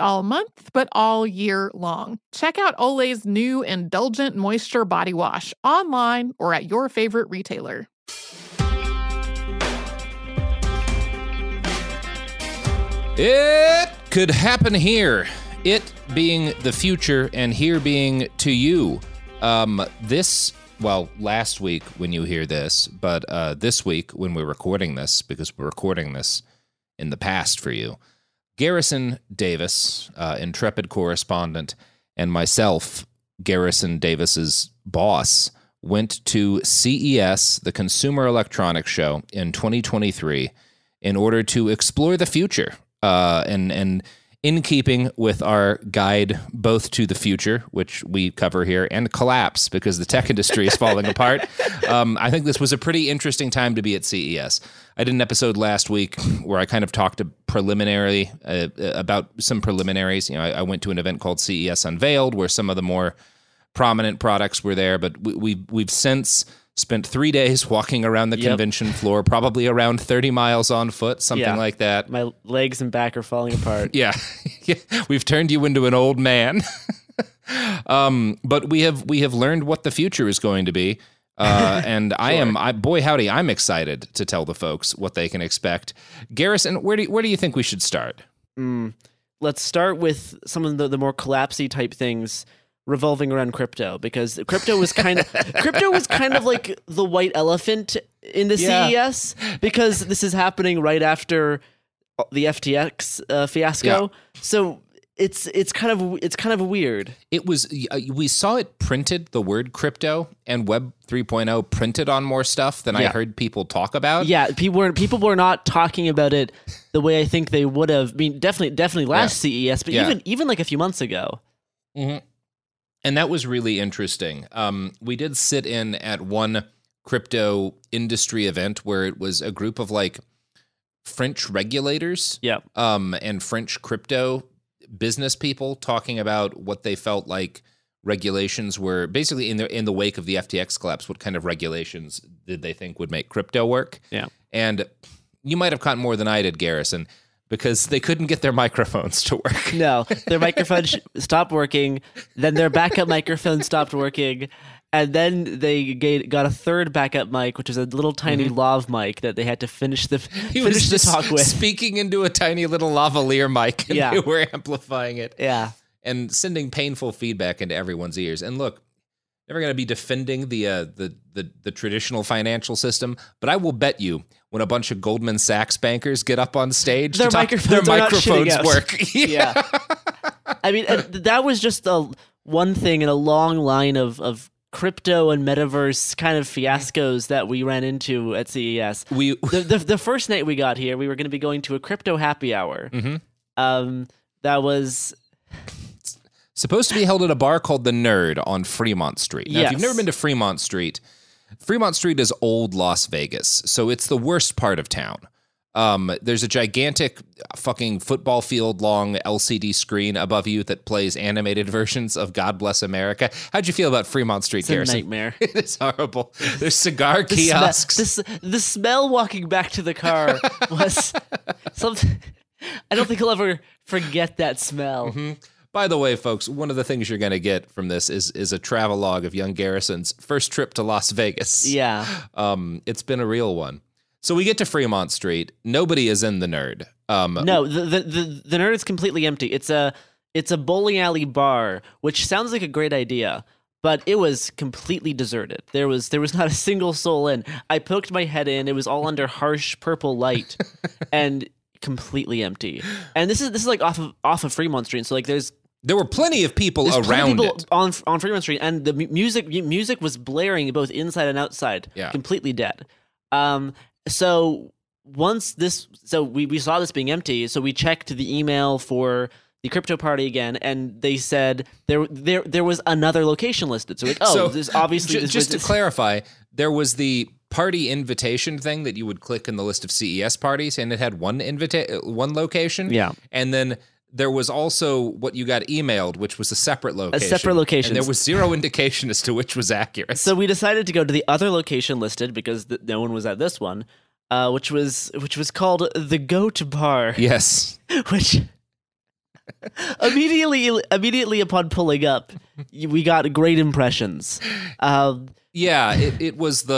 all month, but all year long. Check out Olay's new Indulgent Moisture Body Wash online or at your favorite retailer. It could happen here. It being the future and here being to you. Last week when you hear this, but this week when we're recording this, because we're recording this in the past for you, Garrison Davis, intrepid correspondent, and myself, Garrison Davis's boss, went to CES, the Consumer Electronics Show, in 2023 in order to explore the future. And in keeping with our guide both to the future, which we cover here, and collapse because the tech industry is falling apart, I think this was a pretty interesting time to be at CES. I did an episode last week where I kind of talked about some preliminaries. You know, I went to an event called CES Unveiled where some of the more prominent products were there, but we've since spent 3 days walking around the convention floor, probably around 30 miles on foot, something like that. My legs and back are falling apart. Yeah. We've turned you into an old man. But we have learned what the future is going to be. And sure. I'm excited to tell the folks what they can expect. Garrison, where do you think we should start? Let's start with some of the more collapsey type things revolving around crypto, because crypto was kind of like the white elephant in the CES, because this is happening right after the FTX fiasco. Yeah. So It's kind of weird. It was, we saw it printed, the word crypto and Web 3.0 printed on more stuff than I heard people talk about. Yeah, people were not talking about it the way I think they would have. I mean, definitely last CES, but even like a few months ago. Mm-hmm. And that was really interesting. We did sit in at one crypto industry event where it was a group of like French regulators, and French crypto business people talking about what they felt like regulations were basically in the wake of the FTX collapse. What kind of regulations did they think would make crypto work? Yeah. And you might have caught more than I did, Garrison, because they couldn't get their microphones to work. No, their microphones stopped working. Then their backup microphone stopped working. And then they got a third backup mic, which is a little tiny lav mic that they had to finish the talk with. Speaking into a tiny little lavalier mic, and they were amplifying it, and sending painful feedback into everyone's ears. And look, never going to be defending the traditional financial system, but I will bet you when a bunch of Goldman Sachs bankers get up on stage, their microphones work. Yeah, I mean that was just one thing in a long line of crypto and metaverse kind of fiascos that we ran into at CES. The first night we got here, we were going to be going to a crypto happy hour. Mm-hmm. That was supposed to be held at a bar called The Nerd on Fremont Street. Now, if you've never been to Fremont Street, Fremont Street is old Las Vegas, so it's the worst part of town. There's a gigantic fucking football field long LCD screen above you that plays animated versions of God Bless America. How'd you feel about Fremont Street, Garrison? It's a nightmare. It's horrible. There's cigar kiosks. The smell walking back to the car was something. I don't think I'll ever forget that smell. Mm-hmm. By the way, folks, one of the things you're going to get from this is a travelogue of young Garrison's first trip to Las Vegas. Yeah. It's been a real one. So we get to Fremont Street. Nobody is in the Nerd. No, the Nerd is completely empty. It's a bowling alley bar, which sounds like a great idea, but it was completely deserted. There was not a single soul in. I poked my head in. It was all under harsh purple light and completely empty. And this is like off of Fremont Street. So like there were plenty of people around it on Fremont Street, and the music was blaring both inside and outside. Yeah. Completely dead. So once this, we saw this being empty. So we checked the email for the crypto party again, and they said there was another location listed. So like, there's obviously to clarify, there was the party invitation thing that you would click in the list of CES parties, and it had one location. Yeah, and then there was also what you got emailed, which was a separate location. And there was zero indication as to which was accurate. So we decided to go to the other location listed because no one was at this one, which was called the Goat Bar. Yes. Which immediately upon pulling up, we got great impressions. Yeah, it was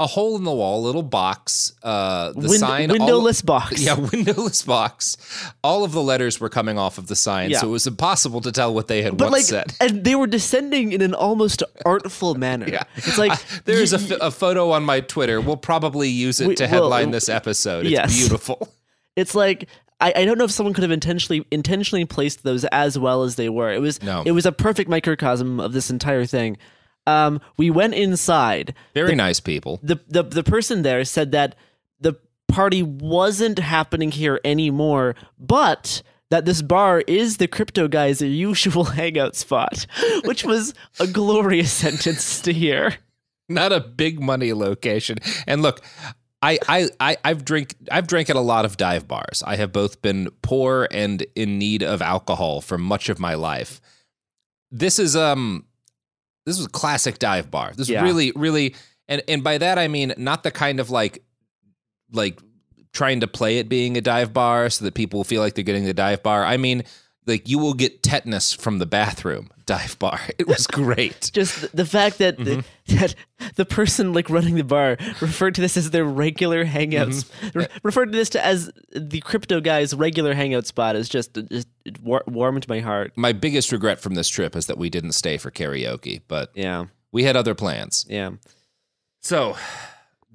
a hole in the wall, little box, windowless box. Yeah, windowless box. All of the letters were coming off of the sign, so it was impossible to tell what they had said. And they were descending in an almost artful manner. Yeah. It's like there's a photo on my Twitter. We'll probably use it to headline this episode. It's beautiful. It's like I don't know if someone could have intentionally placed those as well as they were. It was a perfect microcosm of this entire thing. We went inside. Very nice people. The person there said that the party wasn't happening here anymore, but that this bar is the crypto guys' usual hangout spot, which was a glorious sentence to hear. Not a big money location. And look, I've drank at a lot of dive bars. I have both been poor and in need of alcohol for much of my life. This was a classic dive bar. This was really, really, and by that I mean not the kind of like trying to play it being a dive bar so that people feel like they're getting the dive bar. I mean, like you will get tetanus from the bathroom dive bar. It was great. Just the fact that the person like running the bar referred to this as their regular hangouts, referred to this as the crypto guy's regular hangout spot is just it warmed my heart. My biggest regret from this trip is that we didn't stay for karaoke, but we had other plans. Yeah. So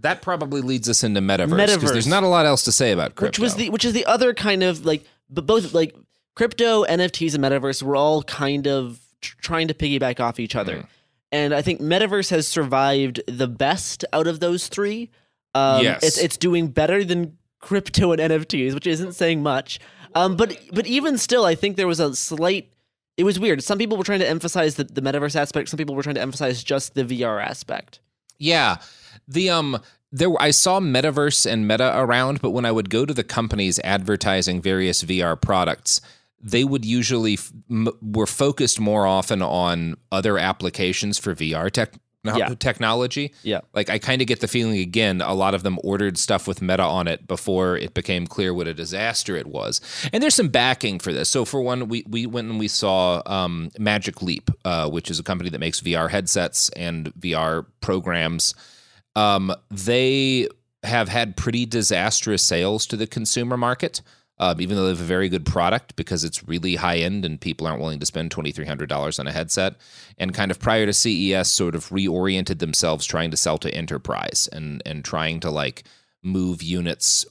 that probably leads us into metaverse because there's not a lot else to say about crypto. Which is the other kind of like, but both like. Crypto, NFTs, and metaverse were all kind of trying to piggyback off each other. Mm. And I think metaverse has survived the best out of those three. Yes. It's doing better than crypto and NFTs, which isn't saying much. But even still, I think there was a slight – it was weird. Some people were trying to emphasize the metaverse aspect. Some people were trying to emphasize just the VR aspect. Yeah. I saw metaverse and meta around, but when I would go to the companies advertising various VR products – they would usually were focused more often on other applications for VR technology. Yeah. Like I kind of get the feeling, again, a lot of them ordered stuff with Meta on it before it became clear what a disaster it was. And there's some backing for this. So for one, we went and we saw Magic Leap, which is a company that makes VR headsets and VR programs. They have had pretty disastrous sales to the consumer market. Even though they have a very good product because it's really high-end and people aren't willing to spend $2,300 on a headset, and kind of prior to CES sort of reoriented themselves trying to sell to enterprise and trying to like move units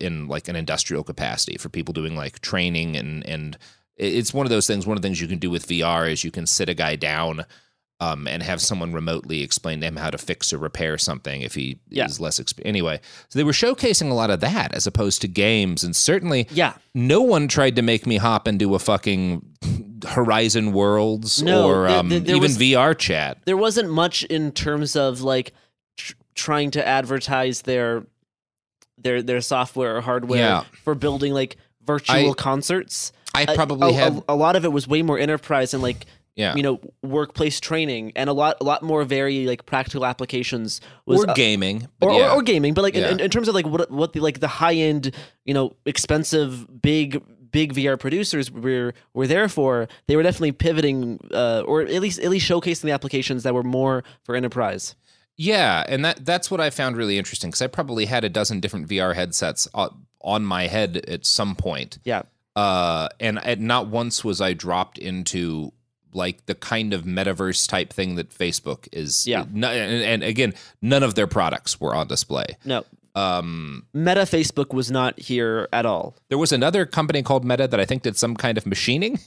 in like an industrial capacity for people doing like training. And it's one of those things, one of the things you can do with VR is you can sit a guy down and have someone remotely explain to him how to fix or repair something if he is less experienced. Anyway, so they were showcasing a lot of that as opposed to games. And certainly no one tried to make me hop into a fucking Horizon Worlds or there was VR Chat. There wasn't much in terms of like trying to advertise their their software or hardware for building like virtual concerts. I probably have a lot of it was way more enterprise and like you know, workplace training, and a lot more very like practical applications was, or gaming, or gaming. But like in terms of like what the like the high end, you know, expensive big VR producers were there for, they were definitely pivoting or at least showcasing the applications that were more for enterprise. Yeah, and that's what I found really interesting, because I probably had a dozen different VR headsets on my head at some point. Yeah, and not once was I dropped into like the kind of metaverse type thing that Facebook is. Yeah, and again, none of their products were on display. No. Meta Facebook was not here at all. There was another company called Meta that I think did some kind of machining,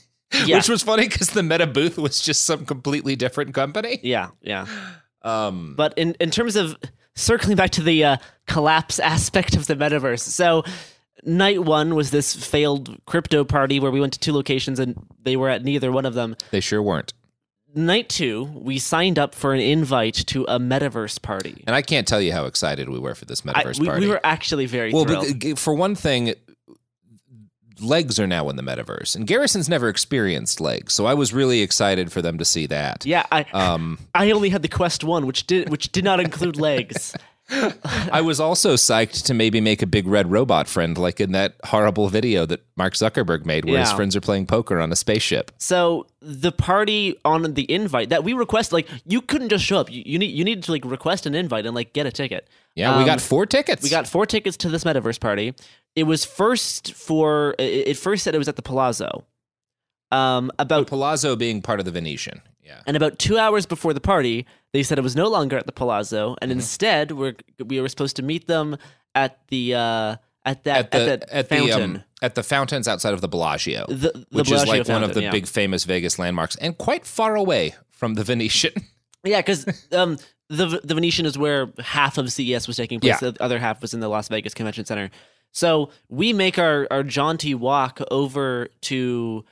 which was funny because the Meta booth was just some completely different company. Yeah, yeah. But in terms of circling back to the collapse aspect of the metaverse, so night one was this failed crypto party where we went to two locations and they were at neither one of them. They sure weren't. Night two, we signed up for an invite to a metaverse party. And I can't tell you how excited we were for this metaverse party. We were actually very thrilled. Well, for one thing, legs are now in the metaverse. And Garrison's never experienced legs, so I was really excited for them to see that. Yeah, I only had the Quest 1, which did not include legs. I was also psyched to maybe make a big red robot friend, like in that horrible video that Mark Zuckerberg made where his friends are playing poker on a spaceship. So the party on the invite that we requested, like, you couldn't just show up. You needed to like request an invite and like get a ticket. Yeah, we got 4 tickets. We got 4 tickets to this metaverse party. It was first said it was at the Palazzo. The Palazzo being part of the Venetian. Yeah. And about 2 hours before the party, they said it was no longer at the Palazzo, and instead we were supposed to meet them at the fountain. At the fountains outside of the Bellagio, which Bellagio is like fountain, one of the big famous Vegas landmarks, and quite far away from the Venetian. Yeah, because the Venetian is where half of CES was taking place. Yeah. The other half was in the Las Vegas Convention Center. So we make our jaunty walk over to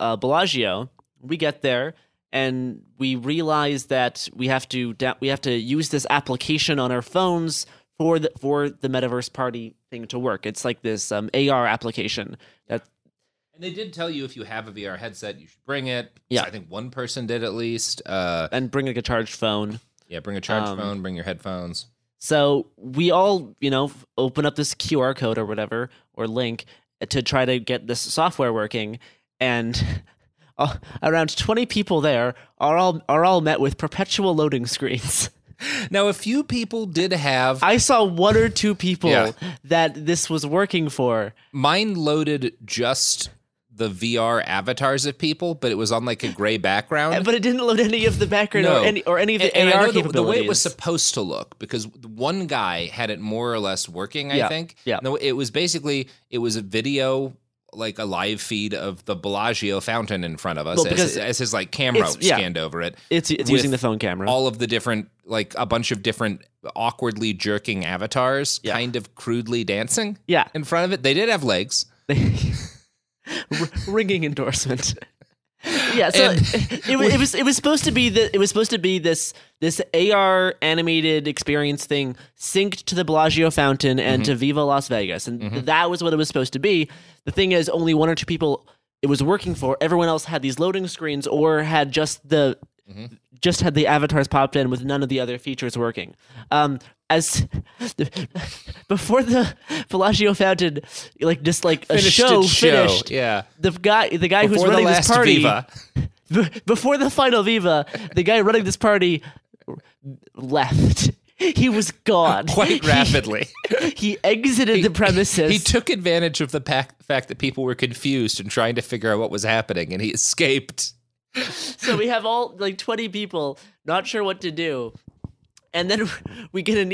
Bellagio. We get there and we realize that we have to use this application on our phones for the metaverse party thing to work. It's like this AR application. And they did tell you if you have a VR headset, you should bring it. Yeah. I think one person did at least. And bring like a charged phone. Yeah, bring a charged phone, bring your headphones. So we all, you know, open up this QR code or whatever, or link to try to get this software working, and around 20 people there are all met with perpetual loading screens. Now, a few people did have... I saw 1 or 2 people that this was working for. Mine loaded just the VR avatars of people, but it was on like a gray background. But it didn't load any of the background or any of the AR capabilities. The way it was supposed to look, because one guy had it more or less working, I think. Yeah. No, it was basically, it was a video... like a live feed of the Bellagio fountain in front of us as his like camera scanned over it. It's using the phone camera. All of the different, like a bunch of different awkwardly jerking avatars kind of crudely dancing in front of it. They did have legs. Ringing endorsement. Yeah, so it was supposed to be this AR animated experience thing synced to the Bellagio fountain and to Viva Las Vegas, and that was what it was supposed to be. The thing is, only 1 or 2 people it was working for. Everyone else had these loading screens or had just had the avatars popped in with none of the other features working. Before the Bellagio fountain, like just like a finished. Yeah. The guy who's running this party, Viva. Before the final Viva, the guy running this party left. He was gone quite rapidly. He exited the premises. He took advantage of the fact that people were confused and trying to figure out what was happening, and he escaped. So we have all like 20 people not sure what to do. And then we get an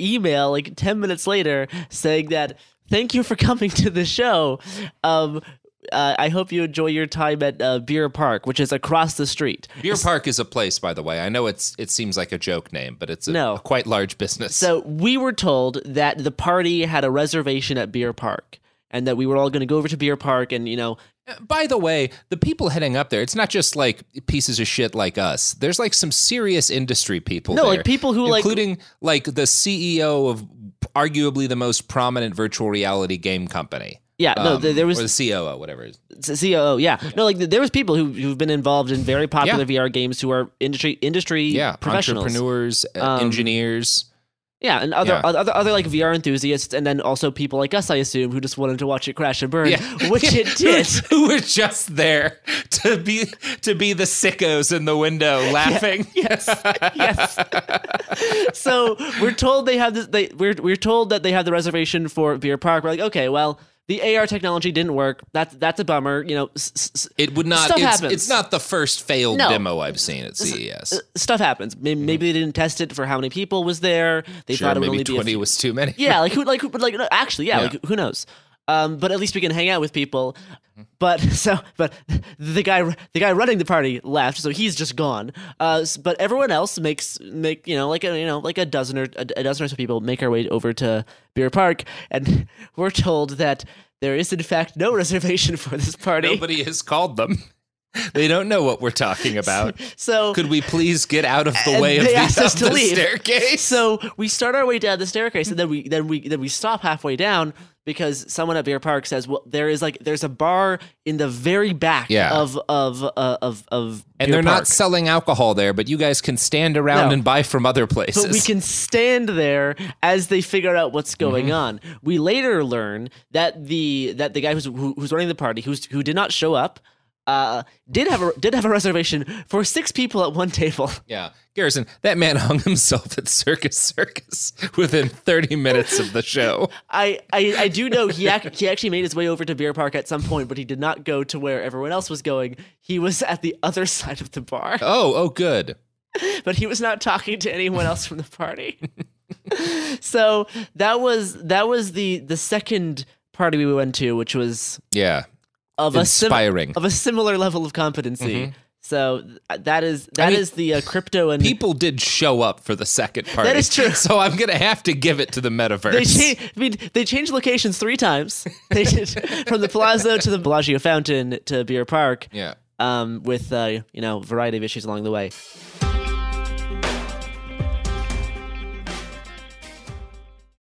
email like 10 minutes later saying that, thank you for coming to the show. I hope you enjoy your time at Beer Park, which is across the street. Beer Park is a place, by the way. I know it seems like a joke name, but it's a quite large business. So we were told that the party had a reservation at Beer Park and that we were all going to go over to Beer Park and, you know... By the way, the people heading up there, it's not just like pieces of shit like us. There's like some serious industry people there. No, like people who including the CEO of arguably the most prominent virtual reality game company. Yeah, no, there was... Or the COO, whatever it is. COO, yeah. Yeah. No, like, there was people who've been involved in very popular VR games who are industry professionals. Entrepreneurs, engineers. Yeah, and other like VR enthusiasts, and then also people like us, I assume, who just wanted to watch it crash and burn, which it did. Who were just there to be the sickos in the window laughing. Yes. So we're told they have this. We're told that they have the reservation for Beer Park. We're like, okay, well, the AR technology didn't work. That's a bummer. You know, it would not. It's not the first failed demo I've seen at CES. Stuff happens. Maybe they didn't test it for how many people was there. They thought it would only be 20 was too many. Yeah, like who knows? But at least we can hang out with people. But the guy running the party left, so he's just gone. But everyone else makes like a dozen or so people make our way over to Beer Park, and we're told that there is in fact no reservation for this party. Nobody has called them. They don't know what we're talking about. So could we please get out of the way of the staircase? So we start our way down the staircase, and then we stop halfway down. Because someone at Beer Park says, "Well, there's a bar in the very back of and Beer Park. Not selling alcohol there, but you guys can stand around and buy from other places. But we can stand there as they figure out what's going on. We later learn that the guy who's running the party, who did not show up, did have a reservation for 6 people at one table. Yeah, Garrison, that man hung himself at Circus Circus within 30 minutes of the show. I do know he actually made his way over to Beer Park at some point, but he did not go to where everyone else was going. He was at the other side of the bar. Oh, good. But he was not talking to anyone else from the party. So that was the second party we went to, which was Of a similar level of competency. Mm-hmm. So that is the crypto and people did show up for the second party. That is true. So I'm gonna have to give it to the metaverse. They changed locations 3 times. They did from the Palazzo to the Bellagio Fountain to Beer Park. Yeah. With a variety of issues along the way.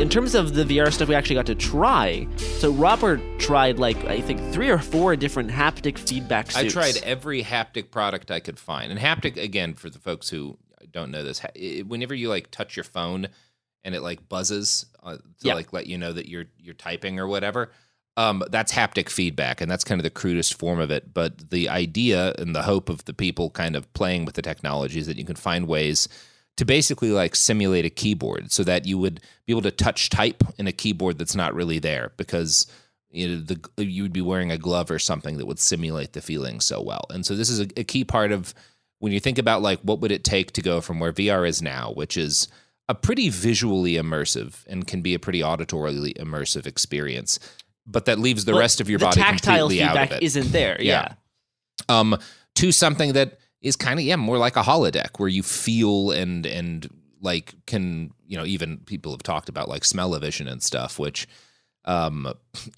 In terms of the VR stuff we actually got to try, so Robert tried, like, I think 3 or 4 different haptic feedback suits. I tried every haptic product I could find. And haptic, again, for the folks who don't know this, whenever you, like, touch your phone and it, like, buzzes to let you know that you're typing or whatever, that's haptic feedback, and that's kind of the crudest form of it. But the idea and the hope of the people kind of playing with the technology is that you can find ways to basically, like, simulate a keyboard so that you would be able to touch type in a keyboard that's not really there, because you would be wearing a glove or something that would simulate the feeling so well. And so this is a key part of when you think about like what would it take to go from where VR is now, which is a pretty visually immersive and can be a pretty auditorily immersive experience, but that leaves the rest of your body completely out of it. The tactile feedback isn't there, yeah. To something that is kind of, more like a holodeck where you feel and like can, even people have talked about like smell-o-vision and stuff, which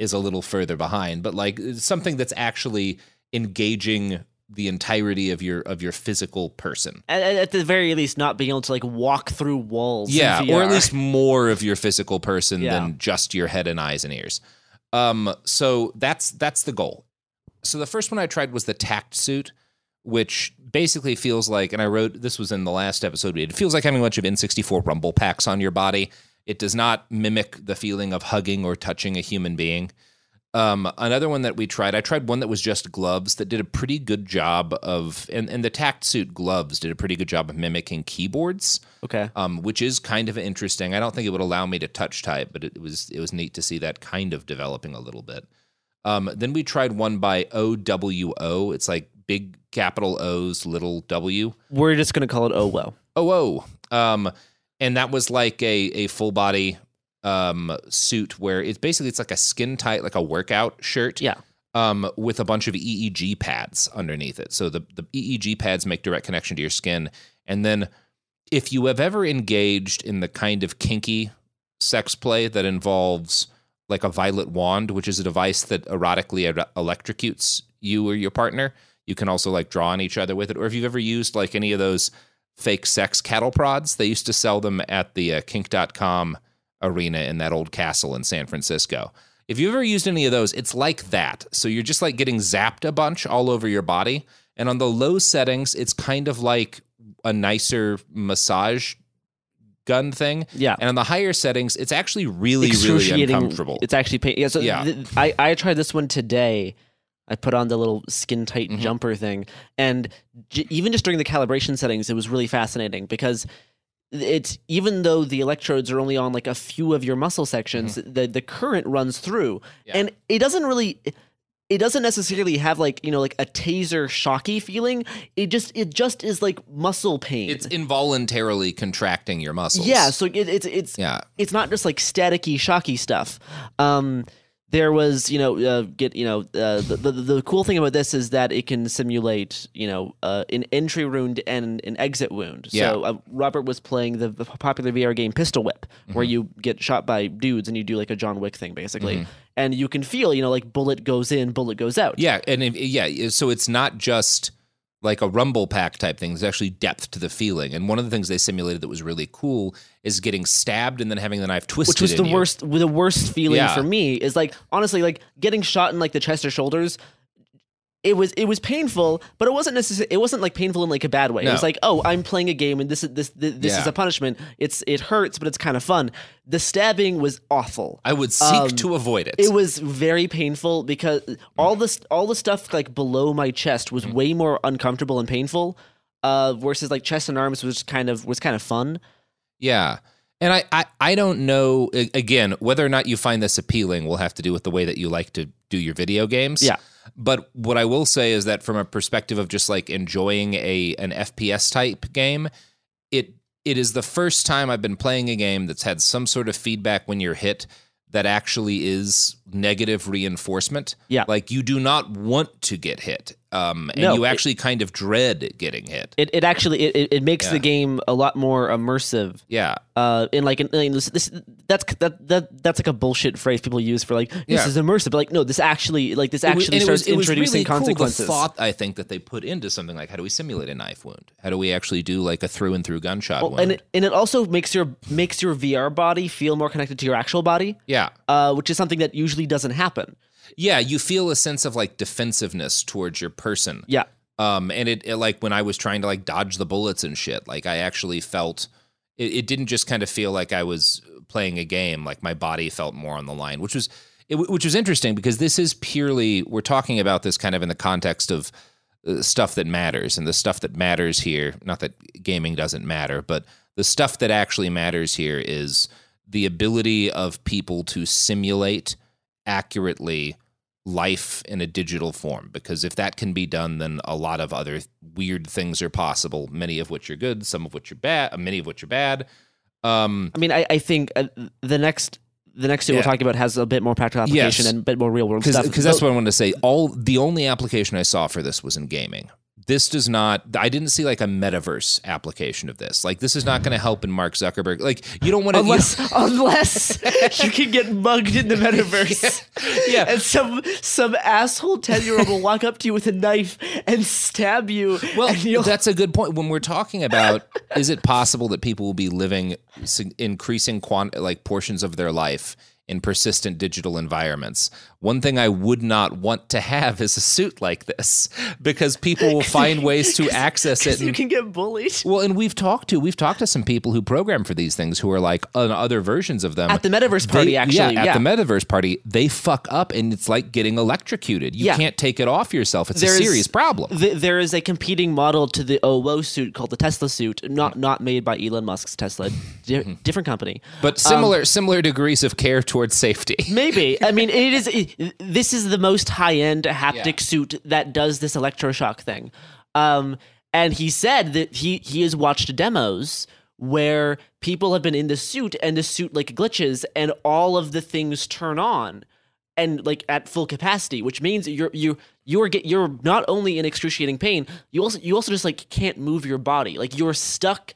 is a little further behind, but like something that's actually engaging the entirety of your physical person. At the very least, not being able to like walk through walls. Yeah, or at least more of your physical person than just your head and eyes and ears. So that's the goal. So the first one I tried was the Tact Suit, which basically feels like, and I wrote, this was in the last episode, it feels like having a bunch of N64 rumble packs on your body. It does not mimic the feeling of hugging or touching a human being. Another one that we tried, I tried one that was just gloves that did a pretty good job of, and the Tact Suit gloves did a pretty good job of mimicking keyboards. Okay. Which is kind of interesting. I don't think it would allow me to touch type, but it was neat to see that kind of developing a little bit. Then we tried one by OWO. It's like big capital O's, little W. We're just going to call it OWO. OWO. And that was like a full body suit where it's like a skin tight, like a workout shirt. Yeah. With a bunch of EEG pads underneath it. So the EEG pads make direct connection to your skin. And then if you have ever engaged in the kind of kinky sex play that involves like a violet wand, which is a device that erotically electrocutes you or your partner. You can also like draw on each other with it. Or if you've ever used like any of those fake sex cattle prods, they used to sell them at the kink.com arena in that old castle in San Francisco. If you've ever used any of those, it's like that. So you're just like getting zapped a bunch all over your body. And on the low settings, it's kind of like a nicer massage gun thing, yeah, and on the higher settings, it's actually really, really uncomfortable. It's actually pain. Yeah, so yeah. I tried this one today. I put on the little skin tight jumper thing, and even just during the calibration settings, it was really fascinating because it's even though the electrodes are only on like a few of your muscle sections, the current runs through, and it doesn't really. It doesn't necessarily have like, like a taser shocky feeling. It just is like muscle pain. It's involuntarily contracting your muscles. Yeah. So it's not just like staticky shocky stuff. There was, the cool thing about this is that it can simulate, an entry wound and an exit wound. Yeah. So Robert was playing the popular VR game Pistol Whip, where you get shot by dudes and you do like a John Wick thing, basically. And you can feel, like bullet goes in, bullet goes out. Yeah. And so it's not just like a rumble pack type thing. There's actually depth to the feeling. And one of the things they simulated that was really cool is getting stabbed and then having the knife twisted. Which was the worst feeling for me is like, honestly, like getting shot in like the chest or shoulders. It was painful, but it wasn't like painful in like a bad way. No. It was like, oh, I'm playing a game and this is a punishment. It hurts, but it's kind of fun. The stabbing was awful. I would seek to avoid it. It was very painful because all the stuff like below my chest was way more uncomfortable and painful, versus like chest and arms was kind of fun. Yeah. And I don't know, again, whether or not you find this appealing will have to do with the way that you like to do your video games. Yeah. But what I will say is that from a perspective of just like enjoying an FPS type game, it is the first time I've been playing a game that's had some sort of feedback when you're hit that actually is negative reinforcement. Yeah. Like you do not want to get hit. You actually kind of dread getting hit. It actually makes the game a lot more immersive. Yeah. That's like a bullshit phrase people use for like this is immersive, but like no, this actually starts introducing consequences. Cool, the thought I think that they put into something like how do we simulate a knife wound? How do we actually do like a through and through gunshot wound? And it also makes your VR body feel more connected to your actual body. Yeah. Which is something that usually doesn't happen. Yeah, you feel a sense of like defensiveness towards your person. Yeah. And it like when I was trying to like dodge the bullets and shit, like I actually felt it didn't just kind of feel like I was playing a game, like my body felt more on the line, which was interesting because this is purely we're talking about this kind of in the context of stuff that matters and the stuff that matters here. Not that gaming doesn't matter, but the stuff that actually matters here is the ability of people to simulate accurately life in a digital form, because if that can be done, then a lot of other weird things are possible, many of which are good, some of which are bad, many of which are bad. I mean, I think the next thing we're talking about has a bit more practical application and a bit more real world stuff. Because that's what I wanted to say. The only application I saw for this was in gaming. This does not, I didn't see like a metaverse application of this. Like, this is not going to help in Mark Zuckerberg. Like, you don't want to. Unless you can get mugged in the metaverse. Yeah. And some asshole 10-year-old will walk up to you with a knife and stab you. Well, that's a good point. When we're talking about, is it possible that people will be living increasing portions of their life in persistent digital environments? One thing I would not want to have is a suit like this, because people will find ways to access it. You can get bullied. Well, and we've talked to some people who program for these things who are like on other versions of them. At the metaverse party, at the metaverse party, they fuck up and it's like getting electrocuted. You can't take it off yourself. It's a serious problem. There is a competing model to the OWO suit called the Tesla suit, not made by Elon Musk's Tesla, different company. But similar degrees of care towards safety. Maybe. I mean, this is the most high-end haptic suit that does this electroshock thing. And he said that he has watched demos where people have been in the suit and the suit like glitches and all of the things turn on and like at full capacity, which means you're not only in excruciating pain, you also just like can't move your body. Like, you're stuck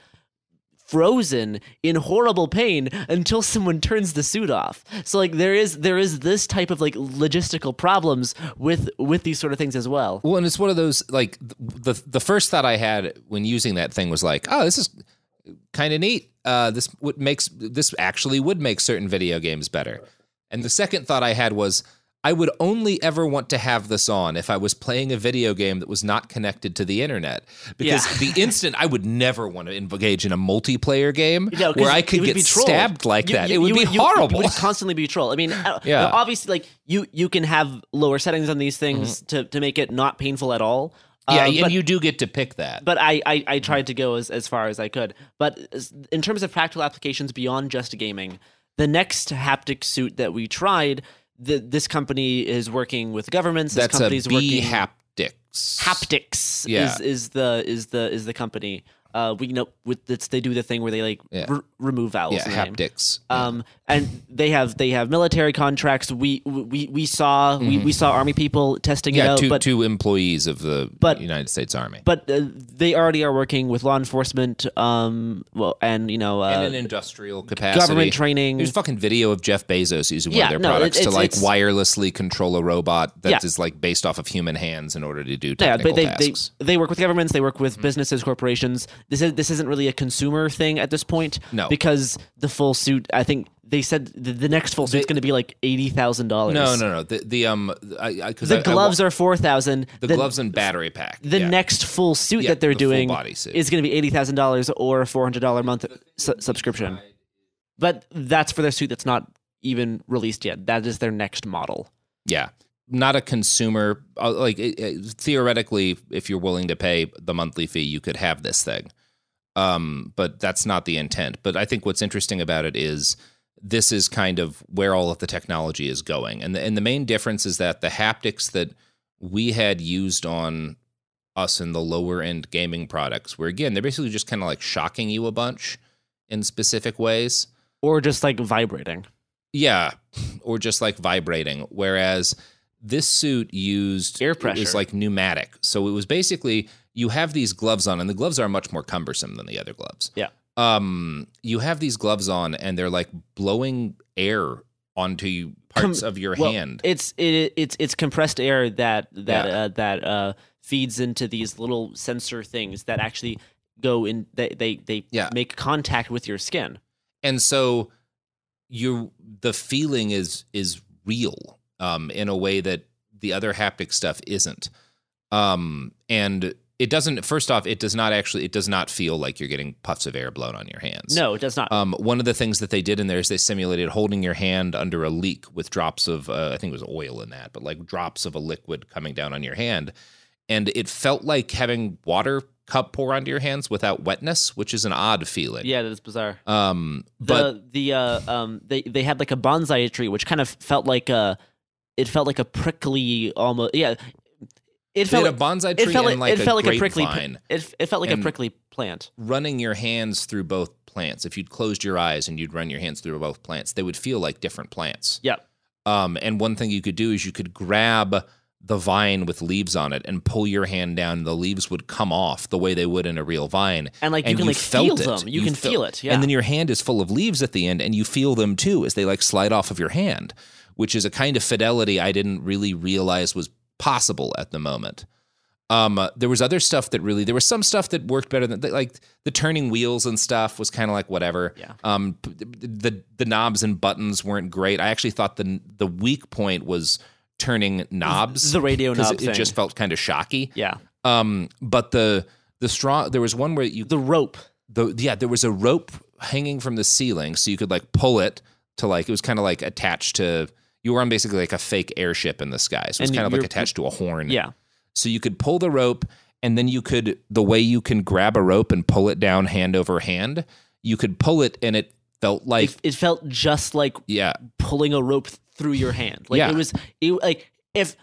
frozen in horrible pain until someone turns the suit off. So like there is this type of like logistical problems with these sort of things as well. Well, and it's one of those, like, the first thought I had when using that thing was like, oh, this is kind of neat. This actually would make certain video games better. And the second thought I had was, I would only ever want to have this on if I was playing a video game that was not connected to the internet, because the instant I would never want to engage in a multiplayer game where I could get stabbed like that. It would be horrible. You would constantly be trolled. I mean, obviously, like you can have lower settings on these things to make it not painful at all. And you do get to pick that. But I tried to go as far as I could. But in terms of practical applications beyond just gaming, the next haptic suit that we tried, this company is working with governments. This company's working. bHaptics. Haptics is the company. They do the thing where they like remove vowels. Yeah, in the haptics. Name. And they have military contracts. We saw army people testing it out. Two employees of the United States Army. But they already are working with law enforcement. And in an industrial capacity, government training. There's a fucking video of Jeff Bezos using one of their products to wirelessly control a robot that is like based off of human hands in order to do technical tasks. They work with governments. They work with businesses, corporations. This isn't really a consumer thing at this point, because the full suit, I think they said the next full suit's going to be like $80,000. No. The gloves are $4,000. The gloves and battery pack. The next full suit that they're doing is going to be $80,000 or a $400 a month subscription. But that's for their suit that's not even released yet. That is their next model. Yeah. Not a consumer, theoretically, if you're willing to pay the monthly fee, you could have this thing. But that's not the intent. But I think what's interesting about it is this is kind of where all of the technology is going. And the main difference is that the haptics that we had used on us in the lower end gaming products, where again, they're basically just kind of like shocking you a bunch in specific ways. Or just like vibrating. Yeah. Or just like vibrating. Whereas this suit used air pressure. Is like pneumatic. So it was basically, you have these gloves on, and the gloves are much more cumbersome than the other gloves. Yeah. You have these gloves on, and they're like blowing air onto parts of your hand. It's compressed air that feeds into these little sensor things that actually go in. They make contact with your skin, and so the feeling is real. In a way that the other haptic stuff isn't. And it doesn't, first off, it does not feel like you're getting puffs of air blown on your hands. No, it does not. One of the things that they did in there is they simulated holding your hand under a leak with drops of, I think it was oil in that, but like drops of a liquid coming down on your hand. And it felt like having water cup pour onto your hands without wetness, which is an odd feeling. Yeah, that's bizarre. But they had like a bonsai tree, which kind of felt like a, it felt like a prickly almost. Yeah, it felt like a bonsai tree. It felt like a prickly plant. Running your hands through both plants. If you'd closed your eyes and you'd run your hands through both plants, they would feel like different plants. Yeah. And one thing you could do is you could grab the vine with leaves on it and pull your hand down, and the leaves would come off the way they would in a real vine. And like, you can feel them. You can feel it. Yeah. And then your hand is full of leaves at the end, and you feel them too as they like slide off of your hand, which is a kind of fidelity I didn't really realize was possible at the moment. There was other stuff that really, there was some stuff that worked better than like the turning wheels and stuff was kind of like whatever. Yeah. The knobs and buttons weren't great. I actually thought the weak point was turning knobs, the radio knob thing. It just felt kind of shocky. Yeah. But the strong, there was one where there was a rope hanging from the ceiling, so you could like pull it to like, it was kind of like attached to, you were on basically like a fake airship in the sky. So it's kind of like attached to a horn. Yeah. So you could pull the rope, and then you could, the way you can grab a rope and pull it down hand over hand, you could pull it, and it felt like... It felt just like pulling a rope through your hand. Like if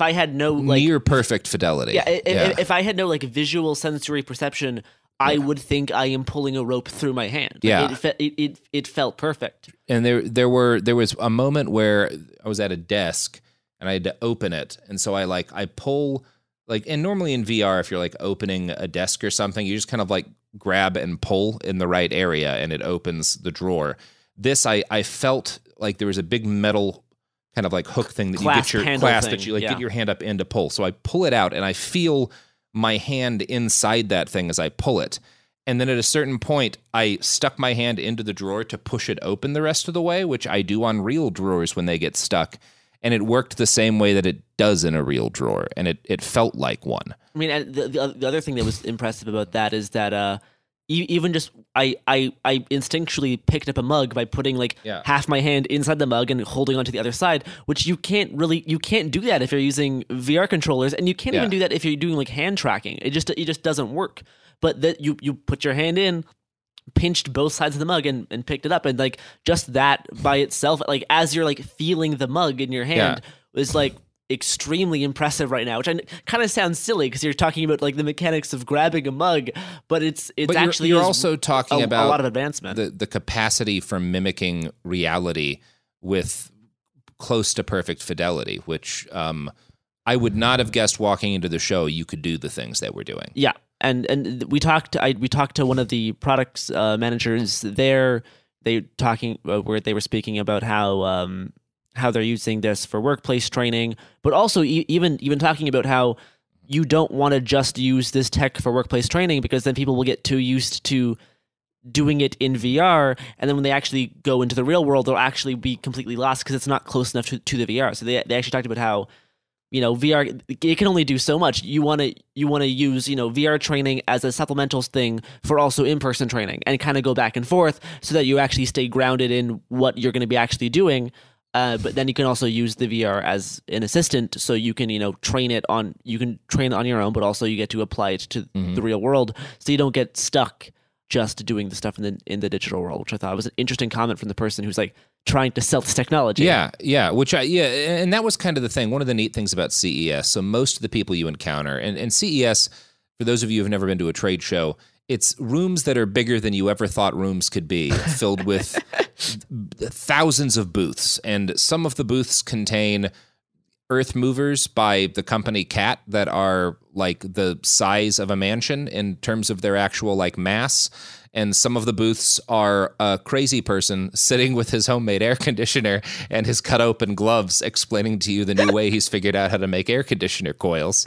I had no near perfect fidelity. Yeah. If I had no like visual sensory perception, I would think I am pulling a rope through my hand. Like, yeah. It felt perfect. And there was a moment where I was at a desk, and I had to open it. And so I pull, and normally in VR, if you're like opening a desk or something, you just kind of like grab and pull in the right area and it opens the drawer. This, I felt like there was a big metal kind of like hook thing that clasp, you get your clasp thing. That you like get your hand up in to pull. So I pull it out and I feel my hand inside that thing as I pull it. And then at a certain point, I stuck my hand into the drawer to push it open the rest of the way, which I do on real drawers when they get stuck. And it worked the same way that it does in a real drawer, and it felt like one. I mean, the other thing that was impressive about that is that even just I instinctually picked up a mug by putting like half my hand inside the mug and holding onto the other side, which you can't do that if you're using VR controllers, and you can't even do that if you're doing like hand tracking. It just doesn't work. But that you put your hand in, pinched both sides of the mug and picked it up, and like just that by itself, like as you're like feeling the mug in your hand is like extremely impressive right now, which kind of sounds silly because you're talking about like the mechanics of grabbing a mug, but you're also talking about a lot of advancement, the capacity for mimicking reality with close to perfect fidelity, which I would not have guessed walking into the show you could do the things that we're doing. Yeah. And we talked to one of the products managers there. They were speaking about how they're using this for workplace training, but also even talking about how you don't want to just use this tech for workplace training, because then people will get too used to doing it in VR, and then when they actually go into the real world, they'll actually be completely lost because it's not close enough to the VR. So they actually talked about how, you know, VR, it can only do so much. You want to use, you know, VR training as a supplemental thing for also in-person training, and kind of go back and forth so that you actually stay grounded in what you're going to be actually doing. But then you can also use the VR as an assistant, so you can, you know, train it on your own, but also you get to apply it to the real world, so you don't get stuck just doing the stuff in the digital world, which I thought was an interesting comment from the person who's like trying to sell this technology. And that was kind of the thing. One of the neat things about CES. So most of the people you encounter, and CES, for those of you who've never been to a trade show, it's rooms that are bigger than you ever thought rooms could be, filled with thousands of booths, and some of the booths contain earth movers by the company Cat that are like the size of a mansion in terms of their actual like mass. And some of the booths are a crazy person sitting with his homemade air conditioner and his cut open gloves explaining to you the new way he's figured out how to make air conditioner coils.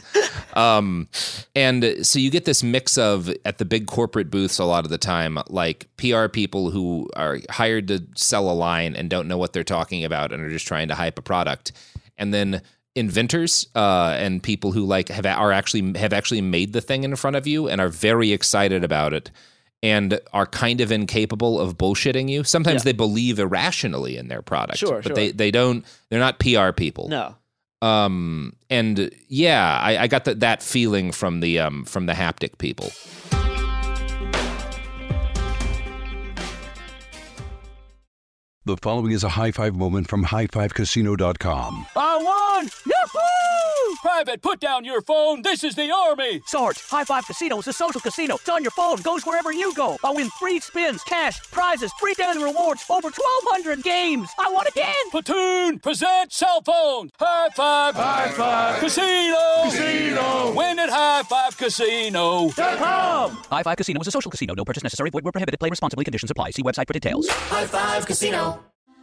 And so you get this mix of, at the big corporate booths a lot of the time, like PR people who are hired to sell a line and don't know what they're talking about and are just trying to hype a product. And then inventors and people who like have actually made the thing in front of you and are very excited about it and are kind of incapable of bullshitting you. Sometimes they believe irrationally in their product, but they're not PR people. No. I got that feeling from the haptic people. The following is a high-five moment from highfivecasino.com. I won! Yahoo! Private, put down your phone. This is the Army. Sarge, High Five Casino is a social casino. It's on your phone. Goes wherever you go. I win free spins, cash, prizes, free daily rewards, over 1,200 games. I won again. Platoon, present cell phone. High Five. High Five. Casino. Win at highfivecasino.com. High Five Casino is a social casino. No purchase necessary. Void where prohibited. Play responsibly. Conditions apply. See website for details. High Five Casino.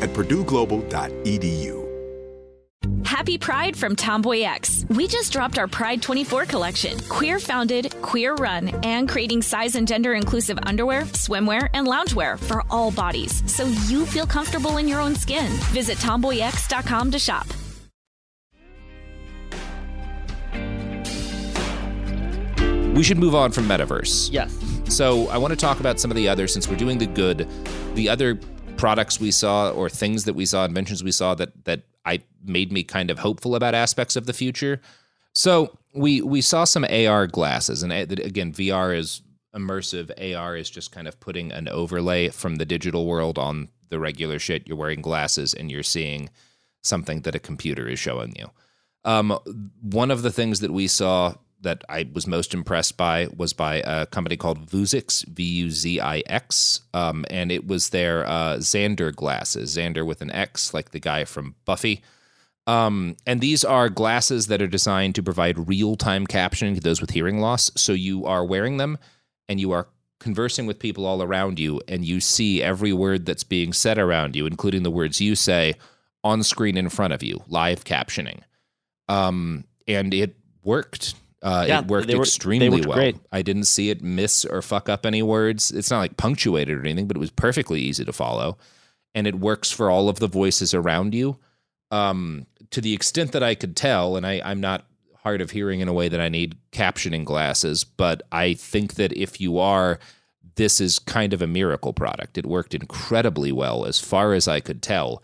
at PurdueGlobal.edu. Happy Pride from Tomboy X. We just dropped our Pride 24 collection. Queer founded, queer run, and creating size and gender inclusive underwear, swimwear, and loungewear for all bodies, so you feel comfortable in your own skin. Visit TomboyX.com to shop. We should move on from Metaverse. Yes. So I want to talk about some of the other, since we're doing the good, the other products we saw, or things that we saw, inventions we saw that I made me kind of hopeful about aspects of the future. So we saw some AR glasses, and again, VR is immersive. AR is just kind of putting an overlay from the digital world on the regular shit. You're wearing glasses and you're seeing something that a computer is showing you. One of the things that we saw that I was most impressed by was by a company called Vuzix, V-U-Z-I-X, and it was their Xander glasses, Xander with an X, like the guy from Buffy. And these are glasses that are designed to provide real-time captioning to those with hearing loss. So you are wearing them, and you are conversing with people all around you, and you see every word that's being said around you, including the words you say, on screen in front of you, live captioning. And it worked. It worked extremely well. Great. I didn't see it miss or fuck up any words. It's not like punctuated or anything, but it was perfectly easy to follow. And it works for all of the voices around you. To the extent that I could tell, and I'm not hard of hearing in a way that I need captioning glasses, but I think that if you are, this is kind of a miracle product. It worked incredibly well as far as I could tell.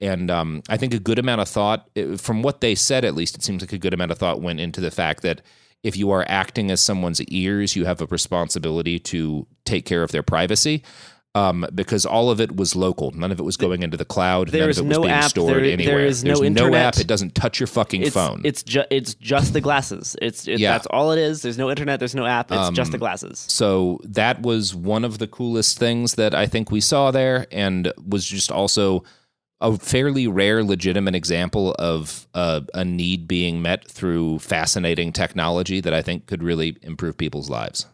And I think a good amount of thought, from what they said at least, it seems like a good amount of thought went into the fact that if you are acting as someone's ears, you have a responsibility to take care of their privacy, because all of it was local. None of it was going into the cloud. None of it was being stored anywhere. There's no app. It doesn't touch your fucking phone. It's just the glasses. That's all it is. There's no internet. There's no app. It's just the glasses. So that was one of the coolest things that I think we saw there, and was just also a fairly rare, legitimate example of a need being met through fascinating technology that I think could really improve people's lives.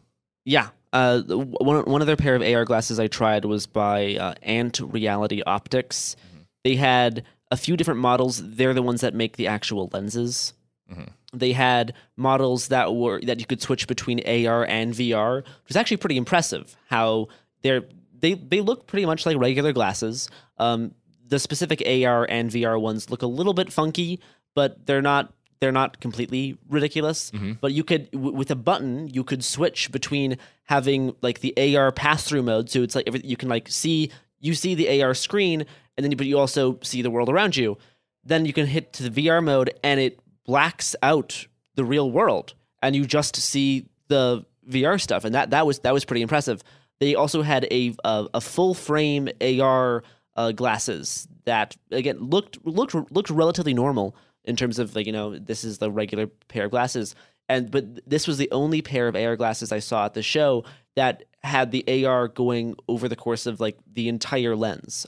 Yeah. One other pair of AR glasses I tried was by Ant Reality Optics. Mm-hmm. They had a few different models. They're the ones that make the actual lenses. Mm-hmm. They had models that you could switch between AR and VR, which was actually pretty impressive. How they look pretty much like regular glasses. The specific AR and VR ones look a little bit funky, but they're not completely ridiculous. Mm-hmm. But you could, with a button, you could switch between having like the AR pass-through mode, so it's like you can like see the AR screen, and then but you also see the world around you. Then you can hit to the VR mode, and it blacks out the real world, and you just see the VR stuff, and that was pretty impressive. They also had a full frame AR. Glasses that again looked relatively normal in terms of like, you know, this is the regular pair of glasses, but this was the only pair of AR glasses I saw at the show that had the AR going over the course of like the entire lens.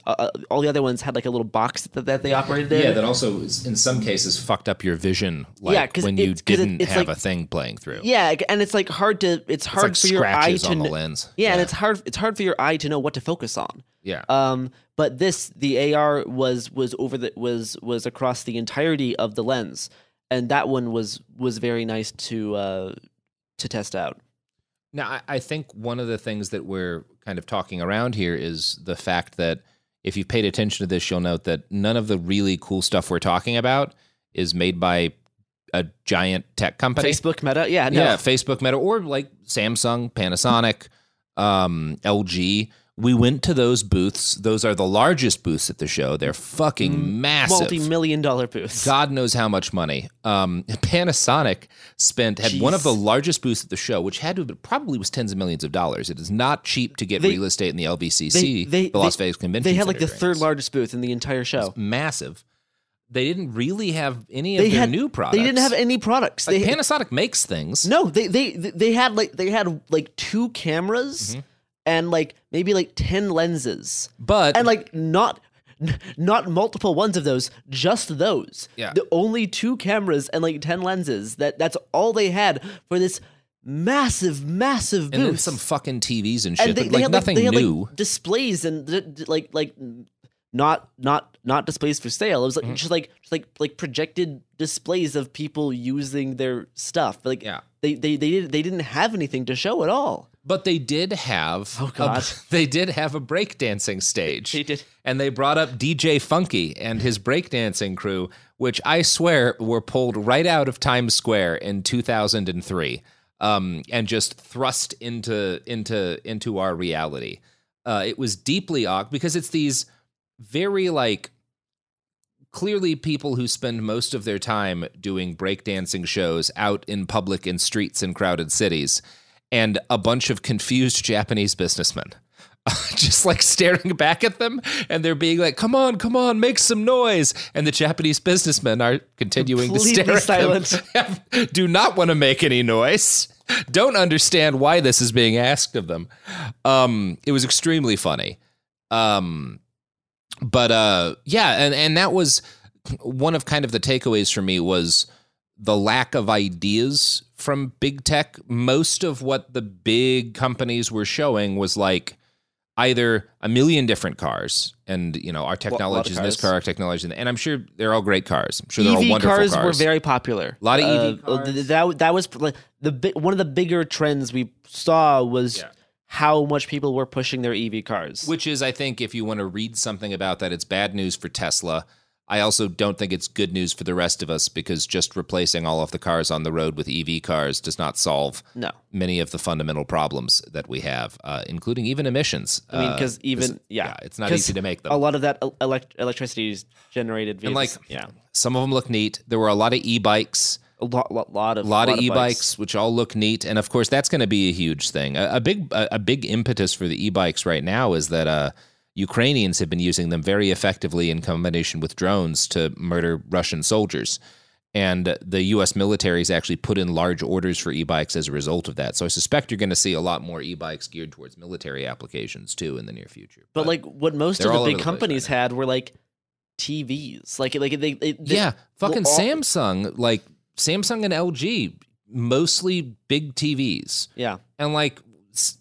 All the other ones had like a little box that they operated in. Yeah, that also in some cases fucked up your vision. Like when you didn't have a thing playing through. Yeah, and it's like hard to. It's hard for your eye to. On the lens. Yeah, and it's hard. It's hard for your eye to know what to focus on. Yeah. But the AR was across the entirety of the lens, and that one was very nice to test out. Now, I think one of the things that we're kind of talking around here is the fact that if you've paid attention to this, you'll note that none of the really cool stuff we're talking about is made by a giant tech company. Facebook, Meta, yeah. No. Yeah, Facebook, Meta, or like Samsung, Panasonic, LG. We went to those booths. Those are the largest booths at the show. They're fucking massive. Multi-million-dollar booths. God knows how much money. Panasonic had one of the largest booths at the show, which had to have been, probably was tens of millions of dollars. It is not cheap to get real estate in the LVCC, the Las Vegas Convention Center. They had like the third largest booth in the entire show. It's massive. They didn't really have any of their new products. They didn't have any products. Like Panasonic makes things. No, they had like two cameras. Mm-hmm. And like maybe like 10 lenses, but and like not multiple ones of those, just those. Yeah, the only two cameras and like 10 lenses. That's all they had for this massive booth. And then some fucking TVs and shit, and they had nothing new. Had like displays and like not displays for sale. It was like just like projected displays of people using their stuff. Like they didn't have anything to show at all. But they did have a breakdancing stage. They did. And they brought up DJ Funky and his breakdancing crew, which I swear were pulled right out of Times Square in 2003 and just thrust into our reality. It was deeply odd because it's these very like clearly people who spend most of their time doing breakdancing shows out in public in streets in crowded cities. And a bunch of confused Japanese businessmen just like staring back at them. And they're being like, come on, make some noise. And the Japanese businessmen are continuing to stare at them. Do not want to make any noise. Don't understand why this is being asked of them. It was extremely funny. And that was one of kind of the takeaways for me was the lack of ideas from big tech. Most of what the big companies were showing was like either a million different cars, and you know, our technology is in this car, our technology, and I'm sure they're all great cars. I'm sure they're all wonderful cars. EV cars were very popular. A lot of EV cars. That was like one of the bigger trends we saw was how much people were pushing their EV cars. Which is, I think, if you want to read something about that, it's bad news for Tesla. I also don't think it's good news for the rest of us because just replacing all of the cars on the road with EV cars does not solve many of the fundamental problems that we have, including even emissions. I mean, because it's not easy to make them. A lot of that electricity is generated vehicles. And some of them look neat. There were a lot of e-bikes. A lot of e-bikes, which all look neat. And of course, that's going to be a huge thing. A big impetus for the e-bikes right now is that Ukrainians have been using them very effectively in combination with drones to murder Russian soldiers. And the U.S. military has actually put in large orders for e-bikes as a result of that. So I suspect you're going to see a lot more e-bikes geared towards military applications, too, in the near future. But like what most of the big companies had were like TVs. Samsung. Like Samsung and LG, mostly big TVs. Yeah. And like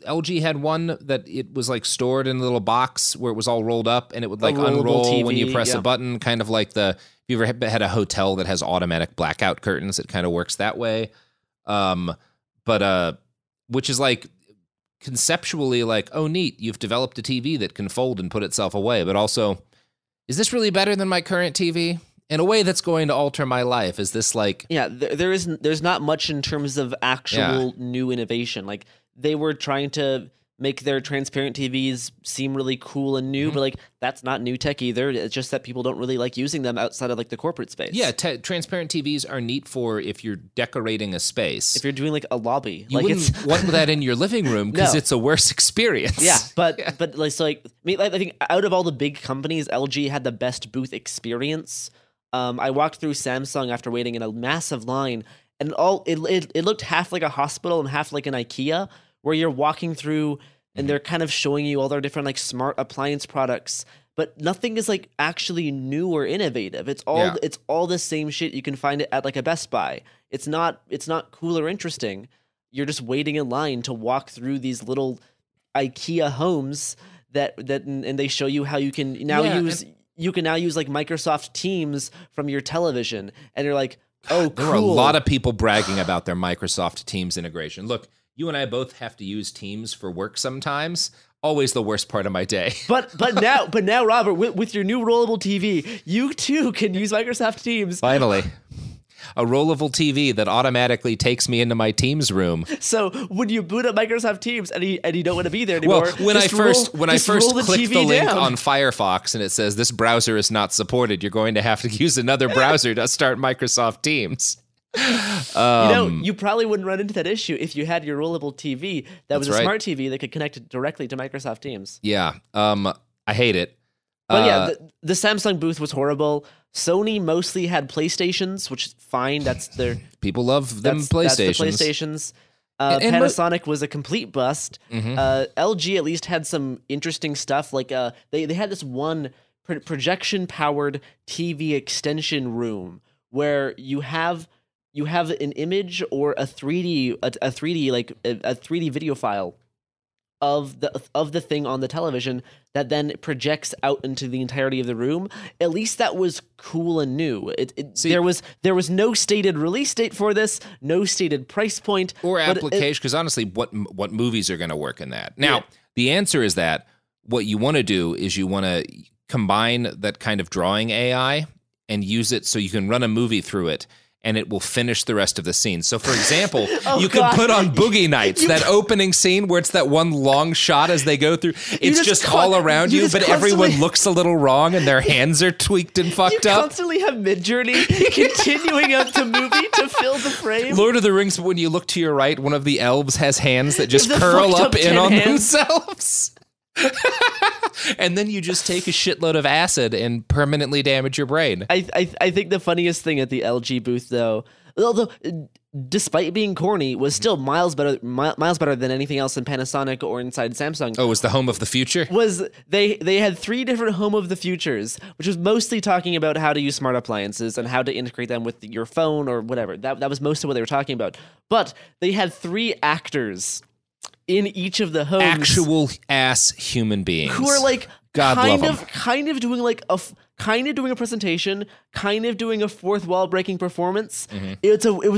LG had one that it was like stored in a little box where it was all rolled up and it would like unroll TV, when you press a button, kind of like if you ever had a hotel that has automatic blackout curtains, it kind of works that way. Which is like conceptually like, oh neat, you've developed a TV that can fold and put itself away. But also, is this really better than my current TV? In a way that's going to alter my life. Is this like... Yeah, there's not much in terms of actual new innovation. Like they were trying to make their transparent TVs seem really cool and new, but like that's not new tech either. It's just that people don't really like using them outside of like the corporate space. Yeah, transparent TVs are neat for if you're decorating a space. If you're doing like a lobby, you wouldn't want that in your living room because it's a worse experience. Yeah, but like so like I mean, like, I think out of all the big companies, LG had the best booth experience. I walked through Samsung after waiting in a massive line, and it looked half like a hospital and half like an IKEA, where you're walking through and they're kind of showing you all their different like smart appliance products, but nothing is like actually new or innovative. It's all it's all the same shit. You can find it at like a Best Buy. It's not cool or interesting. You're just waiting in line to walk through these little IKEA homes that and they show you how you can now use like Microsoft Teams from your television, and you're like, oh, cool. There are a lot of people bragging about their Microsoft Teams integration. Look, you and I both have to use Teams for work sometimes. Always the worst part of my day. But now, Robert, with your new rollable TV, you too can use Microsoft Teams. Finally. A rollable TV that automatically takes me into my Teams room. So when you boot up Microsoft Teams and you don't want to be there anymore, well, when I first clicked the link on Firefox and it says this browser is not supported, you're going to have to use another browser to start Microsoft Teams. You probably wouldn't run into that issue if you had your rollable TV that was a smart TV that could connect directly to Microsoft Teams. Yeah, I hate it. But the Samsung booth was horrible. Sony mostly had PlayStations, which is fine. That's their people love them PlayStations. And Panasonic was a complete bust. Mm-hmm. LG at least had some interesting stuff. Like they had this one projection powered TV extension room where you have an image or a 3D video file of the thing on the television that then projects out into the entirety of the room. At least that was cool and new. There was no stated release date for this, no stated price point or application, because honestly, what movies are going to work in that? Now, the answer is that what you want to do is you want to combine that kind of drawing AI and use it so you can run a movie through it, and it will finish the rest of the scene. So, for example, you can put on Boogie Nights, that opening scene where it's that one long shot as they go through. It's just all around you, but everyone looks a little wrong and their hands are tweaked and fucked up. You constantly have Mid-Journey continuing up the movie to fill the frame. Lord of the Rings, when you look to your right, one of the elves has hands that just curl up in on themselves. And then you just take a shitload of acid and permanently damage your brain. I think the funniest thing at the LG booth, though, although despite being corny, was still miles better than anything else in Panasonic or inside Samsung. Oh, it was the Home of the Future? Was they had 3 different Home of the Futures, which was mostly talking about how to use smart appliances and how to integrate them with your phone or whatever. That was most of what they were talking about. But they had 3 actors in each of the homes, actual ass human beings who are like, God love them, kind of doing a presentation, kind of doing a fourth wall breaking performance. Mm-hmm. It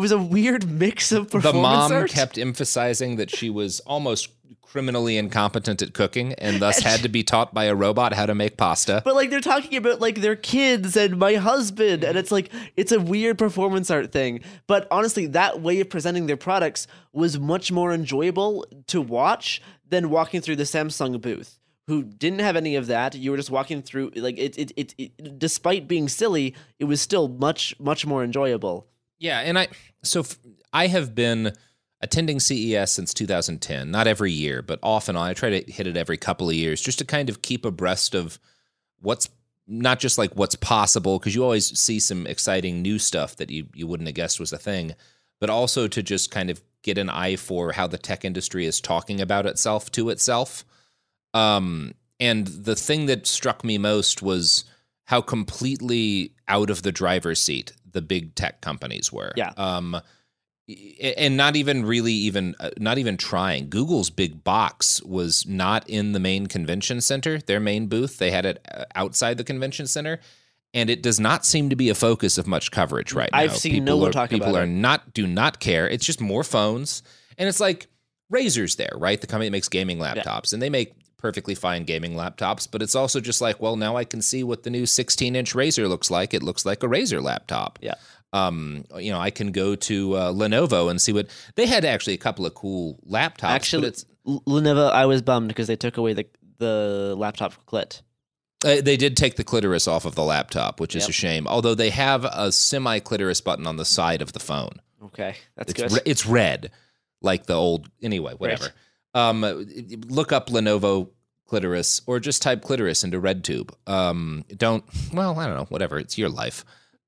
was a weird mix of performance. The mom kept emphasizing that she was almost criminally incompetent at cooking and thus had to be taught by a robot how to make pasta. But like they're talking about like their kids and my husband, and it's like it's a weird performance art thing. But honestly, that way of presenting their products was much more enjoyable to watch than walking through the Samsung booth, who didn't have any of that. You were just walking through like it despite being silly, it was still much, much more enjoyable. Yeah, and I have been attending CES since 2010, not every year, but off and on. I try to hit it every couple of years just to kind of keep abreast of what's not just like what's possible, because you always see some exciting new stuff that you wouldn't have guessed was a thing, but also to just kind of get an eye for how the tech industry is talking about itself to itself. And the thing that struck me most was how completely out of the driver's seat the big tech companies were. Yeah. And not even trying. Google's big box was not in the main convention center, their main booth. They had it outside the convention center, and it does not seem to be a focus of much coverage right now. I've seen no one talking about it. People do not care. It's just more phones. And it's like Razer's there, right? The company that makes gaming laptops, and they make perfectly fine gaming laptops, but it's also just like, well, now I can see what the new 16-inch Razer looks like. It looks like a Razer laptop. Yeah. I can go to Lenovo and see what they had. Actually, a couple of cool laptops. Actually, Lenovo, I was bummed because they took away the laptop clit. They did take the clitoris off of the laptop, which is a shame. Although they have a semi-clitoris button on the side of the phone. Okay, that's good. It's red, like the old. Anyway, whatever. Right. Look up Lenovo clitoris, or just type clitoris into RedTube. I don't know. Whatever. It's your life.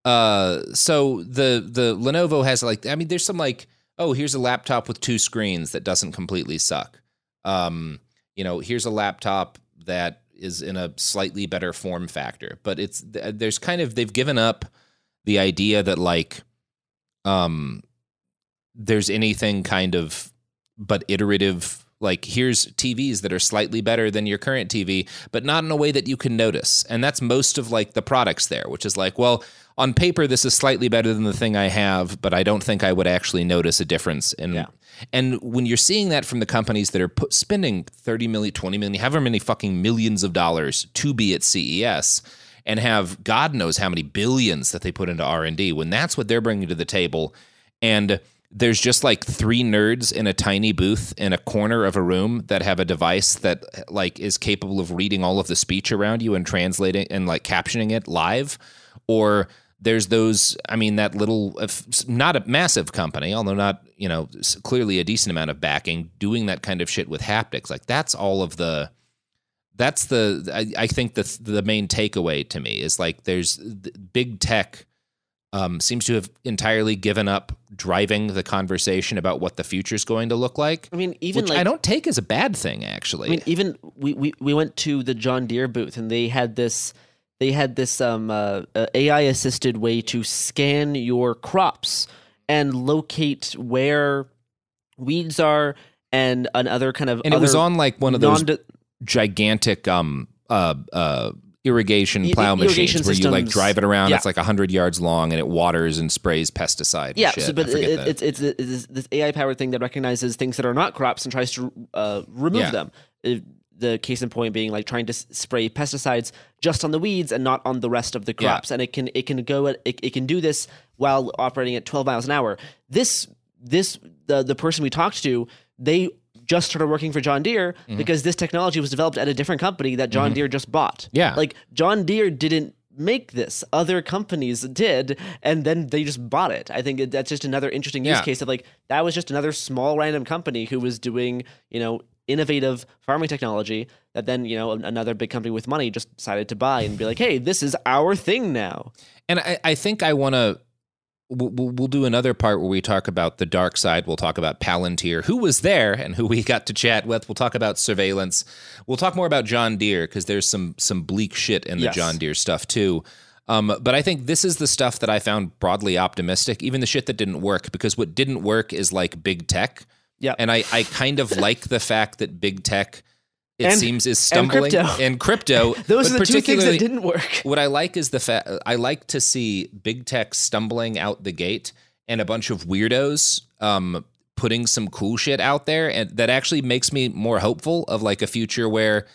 So the Lenovo has like, I mean, there's some like, oh, here's a laptop with 2 screens that doesn't completely suck. Here's a laptop that is in a slightly better form factor, but they've given up the idea that there's anything kind of but iterative. Like, here's TVs that are slightly better than your current TV, but not in a way that you can notice. And that's most of the products there, which is on paper, this is slightly better than the thing I have, but I don't think I would actually notice a difference. And when you're seeing that from the companies that are spending $30 million, $20 million, however many fucking millions of dollars to be at CES and have God knows how many billions that they put into R&D, when that's what they're bringing to the table, and there's just three nerds in a tiny booth in a corner of a room that have a device that is capable of reading all of the speech around you and translating and captioning it live. Or there's those, that little, not a massive company, although not, clearly a decent amount of backing, doing that kind of shit with haptics. That's all of the, that's the, I think the main takeaway to me is there's big tech. Seems to have entirely given up driving the conversation about what the future is going to look like. Which I don't take as a bad thing, actually. We went to the John Deere booth, and they had this AI assisted way to scan your crops and locate where weeds are and another kind of. And it was on one of those gigantic irrigation plow machines where systems. You drive it around. Yeah. It's 100 yards long and it waters and sprays pesticide. Yeah, shit. So, but it's this AI powered thing that recognizes things that are not crops and tries to remove them. The case in point being trying to spray pesticides just on the weeds and not on the rest of the crops. Yeah. And it can do this while operating at 12 miles an hour. The person we talked to, they just started working for John Deere because this technology was developed at a different company that John Deere just bought. Yeah. John Deere didn't make this. Other companies did, and then they just bought it. I think that's just another interesting use case of that was just another small random company who was doing, innovative farming technology that then, another big company with money just decided to buy and be hey, this is our thing now. And I think I want to... We'll do another part where we talk about the dark side. We'll talk about Palantir, who was there and who we got to chat with. We'll talk about surveillance. We'll talk more about John Deere because there's some bleak shit in the John Deere stuff too. But I think this is the stuff that I found broadly optimistic, even the shit that didn't work, because what didn't work is big tech. Yeah. And I kind of the fact that big tech, it seems, is stumbling. And crypto. Those are the two things that didn't work. What I like is I like to see big tech stumbling out the gate and a bunch of weirdos putting some cool shit out there. And that actually makes me more hopeful of a future where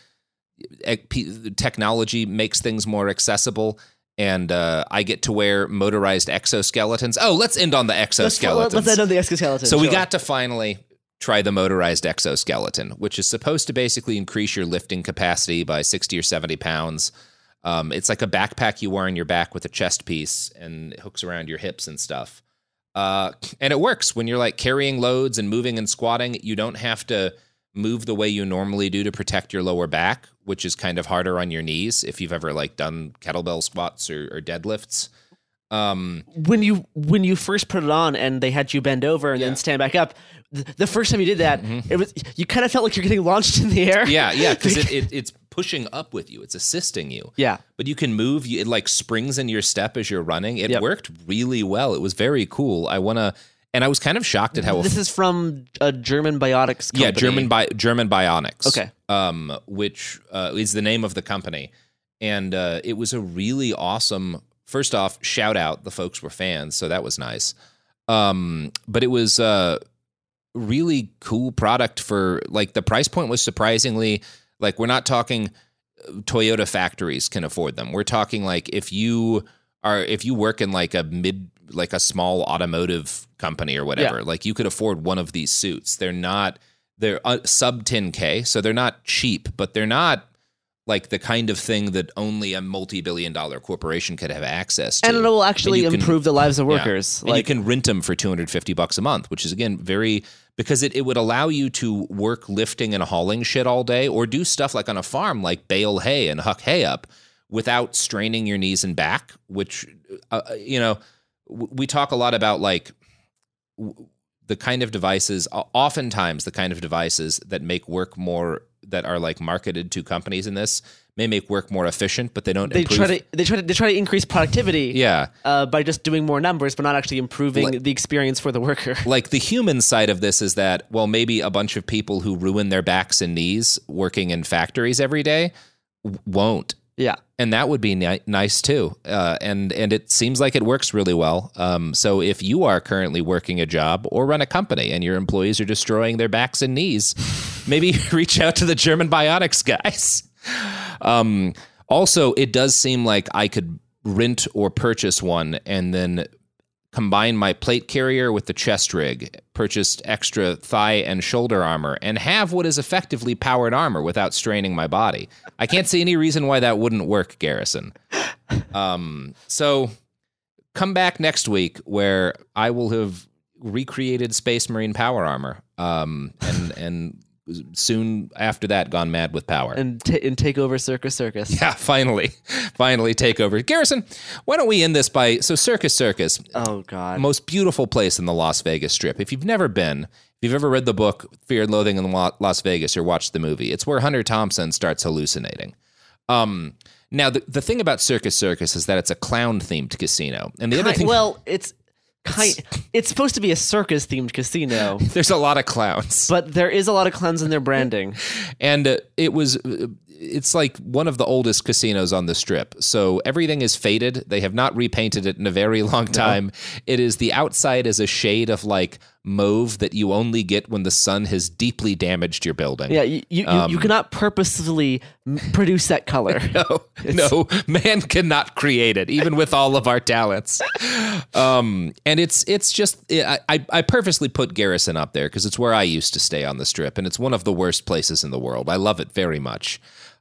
technology makes things more accessible. And I get to wear motorized exoskeletons. Oh, let's end on the exoskeletons. Let's end on the exoskeletons. So we got to finally... try the motorized exoskeleton, which is supposed to basically increase your lifting capacity by 60 or 70 pounds. It's a backpack you wear on your back with a chest piece, and it hooks around your hips and stuff. And it works when you're carrying loads and moving and squatting. You don't have to move the way you normally do to protect your lower back, which is kind of harder on your knees if you've ever done kettlebell squats or deadlifts. When you first put it on and they had you bend over and then stand back up, the first time you did that, it was, you kind of felt you're getting launched in the air. Yeah, because it's pushing up with you. It's assisting you. Yeah. But you can move. It springs in your step as you're running. It worked really well. It was very cool. And I was kind of shocked at how... This is from a German Bionics company. Yeah, German Bionics. Okay. Which is the name of the company. And it was a really awesome... First off, shout out. The folks were fans, so that was nice. But it was a really cool product for, the price point was surprisingly, we're not talking Toyota factories can afford them. We're talking, if you work in, a small automotive company or whatever, you could afford one of these suits. They're sub 10K, so they're not cheap, but they're not, the kind of thing that only a multi-billion-dollar corporation could have access to. And it will actually improve the lives of workers. And you can rent them for $250 a month, which is, again, very... Because it would allow you to work lifting and hauling shit all day or do stuff on a farm, bale hay and huck hay up without straining your knees and back, which, we talk a lot about, the kind of devices, oftentimes the kind of devices that make work more, that are like marketed to companies in this, may make work more efficient, but they don't. They try to increase productivity. Yeah. By just doing more numbers, but not actually improving the experience for the worker. Like the human side of this is that, well, maybe a bunch of people who ruin their backs and knees working in factories every day won't. Yeah. And that would be nice too. And it seems like it works really well. So if you are currently working a job or run a company and your employees are destroying their backs and knees, maybe reach out to the German Bionics guys. Also, it does seem like I could rent or purchase one and then combine my plate carrier with the chest rig, purchase extra thigh and shoulder armor, and have what is effectively powered armor without straining my body. I can't see any reason why that wouldn't work, Garrison. So come back next week where I will have recreated Space Marine power armor, and soon after that gone mad with power and take over Circus Circus. Yeah, finally take over. Garrison, why don't we end this by, so Circus Circus, oh god, most beautiful place in the Las Vegas Strip. If you've never been, if you've ever read the book Fear and Loathing in Las Vegas or watched the movie, it's where Hunter Thompson starts hallucinating. Now the thing about Circus Circus is that it's a clown themed casino, and the other thing, well, it's supposed to be a circus-themed casino. There's a lot of clowns. But there is a lot of clowns in their branding. And it's like one of the oldest casinos on the Strip. So everything is faded. They have not repainted it in a very long time. No. It is, the outside is a shade of like mauve that you only get when the sun has deeply damaged your building. Yeah, you cannot purposefully produce that color. No, man cannot create it, even with all of our talents. And it's just, I purposely put Garrison up there because it's where I used to stay on the Strip, and it's one of the worst places in the world. I love it very much.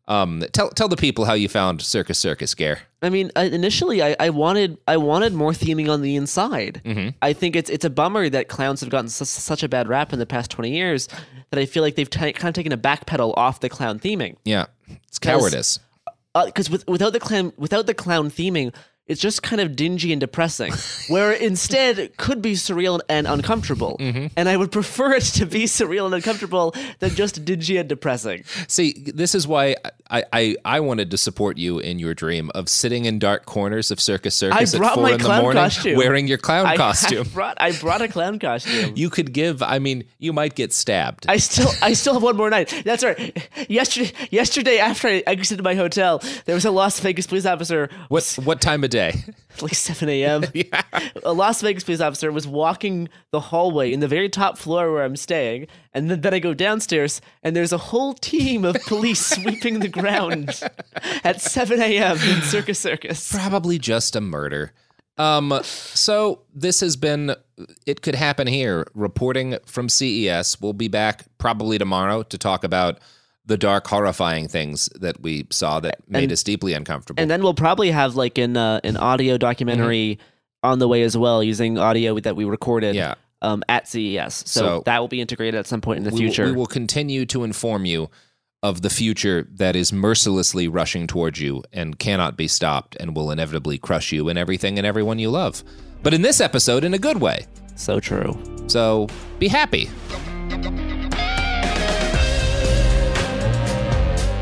Tell the people how you found Circus Circus, Gare. I mean, initially I wanted more theming on the inside. Mm-hmm. I think it's a bummer that clowns have gotten such a bad rap in the past 20 years that I feel like they've kind of taken a back pedal off the clown theming. Yeah, it's cowardice. Because without the clown theming, it's just kind of dingy and depressing, where instead it could be surreal and uncomfortable. Mm-hmm. And I would prefer it to be surreal and uncomfortable than just dingy and depressing. See, this is why I wanted to support you in your dream of sitting in dark corners of Circus Circus at 4 in the morning costume. Wearing your clown costume. I brought a clown costume. You could give, I mean, you might get stabbed. I still have one more night. That's right. Yesterday after I exited my hotel, there was a Las Vegas police officer. What time of day? Like 7 a.m. Yeah. A Las Vegas police officer was walking the hallway in the very top floor where I'm staying, and then I go downstairs, and there's a whole team of police sweeping the ground at 7 a.m. in Circus Circus. Probably just a murder. So this has been It Could Happen Here, reporting from CES. We'll be back probably tomorrow to talk about the dark, horrifying things that we saw that made us deeply uncomfortable. And then we'll probably have like an audio documentary on the way as well, using audio that we recorded at CES. So that will be integrated at some point in the future. We will continue to inform you of the future that is mercilessly rushing towards you and cannot be stopped and will inevitably crush you and everything and everyone you love. But in this episode, in a good way. So true. So be happy.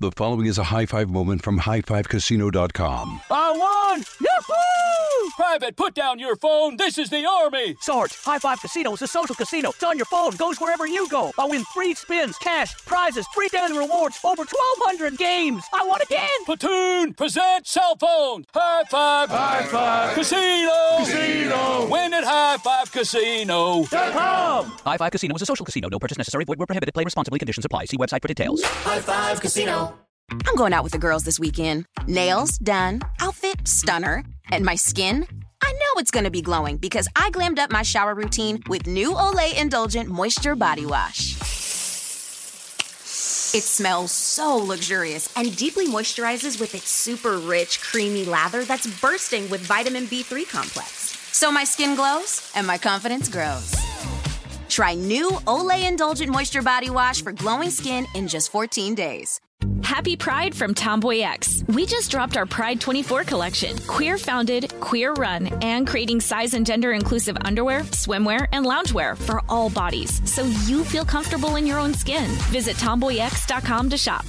The following is a high-five moment from highfivecasino.com. I won! Yahoo! Private, put down your phone. This is the Army. Sarge, High Five Casino is a social casino. It's on your phone. Goes wherever you go. I win free spins, cash, prizes, free daily rewards, over 1,200 games. I won again. Platoon, present cell phone. High Five. High Five. Casino. Win at highfivecasino.com. High Five Casino is a social casino. No purchase necessary. Void where prohibited. Play responsibly. Conditions apply. See website for details. High Five Casino. I'm going out with the girls this weekend. Nails done, outfit stunner, and my skin, I know it's going to be glowing because I glammed up my shower routine with new Olay Indulgent Moisture Body Wash. It smells so luxurious and deeply moisturizes with its super rich, creamy lather that's bursting with vitamin B3 complex. So my skin glows and my confidence grows. Try new Olay Indulgent Moisture Body Wash for glowing skin in just 14 days. Happy Pride from Tomboy X. We just dropped our Pride 24 collection. Queer founded, queer run, and creating size and gender inclusive underwear, swimwear, and loungewear for all bodies, so you feel comfortable in your own skin. Visit TomboyX.com to shop.